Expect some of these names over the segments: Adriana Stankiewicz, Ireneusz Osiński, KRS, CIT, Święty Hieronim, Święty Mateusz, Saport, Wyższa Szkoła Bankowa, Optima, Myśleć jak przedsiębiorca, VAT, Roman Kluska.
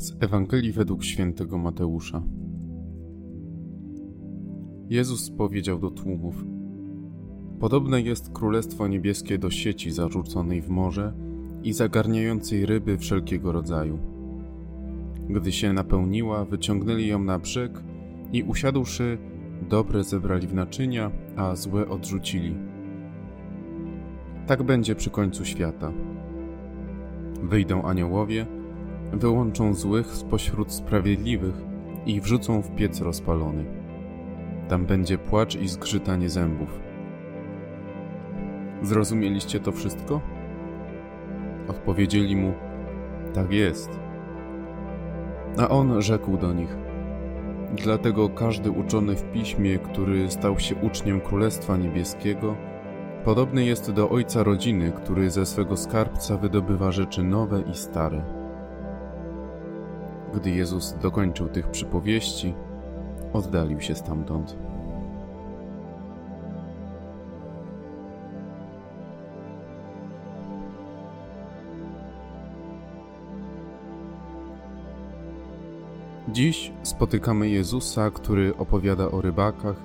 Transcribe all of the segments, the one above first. Z Ewangelii według Świętego Mateusza. Jezus powiedział do tłumów: Podobne jest Królestwo Niebieskie do sieci zarzuconej w morze i zagarniającej ryby wszelkiego rodzaju. Gdy się napełniła, wyciągnęli ją na brzeg i usiadłszy, dobre zebrali w naczynia, a złe odrzucili. Tak będzie przy końcu świata. Wyjdą aniołowie, wyłączą złych spośród sprawiedliwych i wrzucą w piec rozpalony. Tam będzie płacz i zgrzytanie zębów. Zrozumieliście to wszystko? Odpowiedzieli mu: tak jest. A on rzekł do nich: dlatego każdy uczony w piśmie, który stał się uczniem Królestwa Niebieskiego, podobny jest do ojca rodziny, który ze swego skarbca wydobywa rzeczy nowe i stare. Gdy Jezus dokończył tych przypowieści, oddalił się stamtąd. Dziś spotykamy Jezusa, który opowiada o rybakach,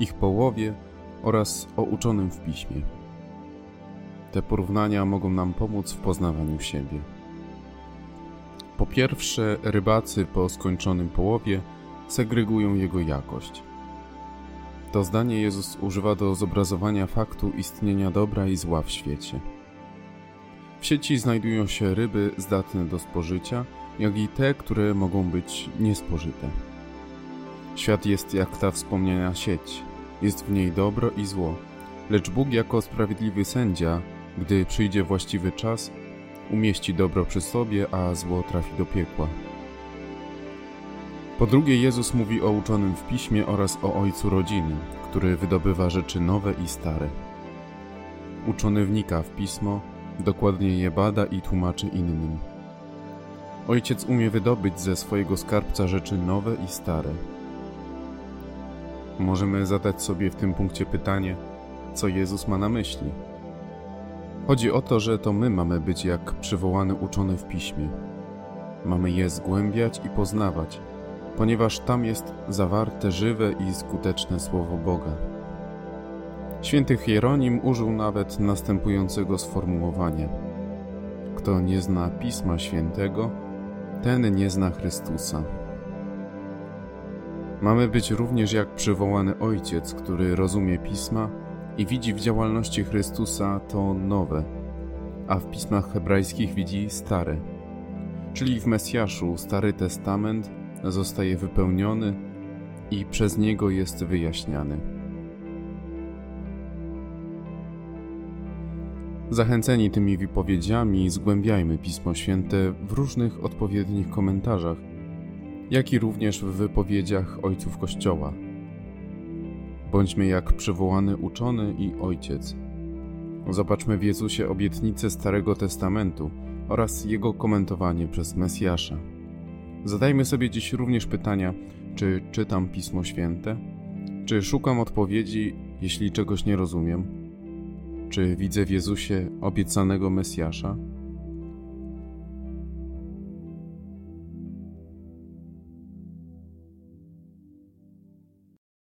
ich połowie oraz o uczonym w piśmie. Te porównania mogą nam pomóc w poznawaniu siebie. Po pierwsze, rybacy po skończonym połowie segregują jego jakość. To zdanie Jezus używa do zobrazowania faktu istnienia dobra i zła w świecie. W sieci znajdują się ryby zdatne do spożycia, jak i te, które mogą być niespożyte. Świat jest jak ta wspomniana sieć, jest w niej dobro i zło, lecz Bóg jako sprawiedliwy sędzia, gdy przyjdzie właściwy czas, umieści dobro przy sobie, a zło trafi do piekła. Po drugie, Jezus mówi o uczonym w piśmie oraz o ojcu rodziny, który wydobywa rzeczy nowe i stare. Uczony wnika w pismo, dokładnie je bada i tłumaczy innym. Ojciec umie wydobyć ze swojego skarbca rzeczy nowe i stare. Możemy zadać sobie w tym punkcie pytanie, co Jezus ma na myśli. Chodzi o to, że to my mamy być jak przywołany uczony w piśmie. Mamy je zgłębiać i poznawać, ponieważ tam jest zawarte żywe i skuteczne Słowo Boga. Święty Hieronim użył nawet następującego sformułowania: kto nie zna Pisma Świętego, ten nie zna Chrystusa. Mamy być również jak przywołany Ojciec, który rozumie Pisma i widzi w działalności Chrystusa to nowe, a w Pismach hebrajskich widzi stare. Czyli w Mesjaszu Stary Testament zostaje wypełniony i przez Niego jest wyjaśniany. Zachęceni tymi wypowiedziami zgłębiajmy Pismo Święte w różnych odpowiednich komentarzach, jak i również w wypowiedziach ojców Kościoła. Bądźmy jak przywołany uczony i ojciec. Zobaczmy w Jezusie obietnice Starego Testamentu oraz jego komentowanie przez Mesjasza. Zadajmy sobie dziś również pytania, czy czytam Pismo Święte, czy szukam odpowiedzi, jeśli czegoś nie rozumiem, czy widzę w Jezusie obiecanego Mesjasza?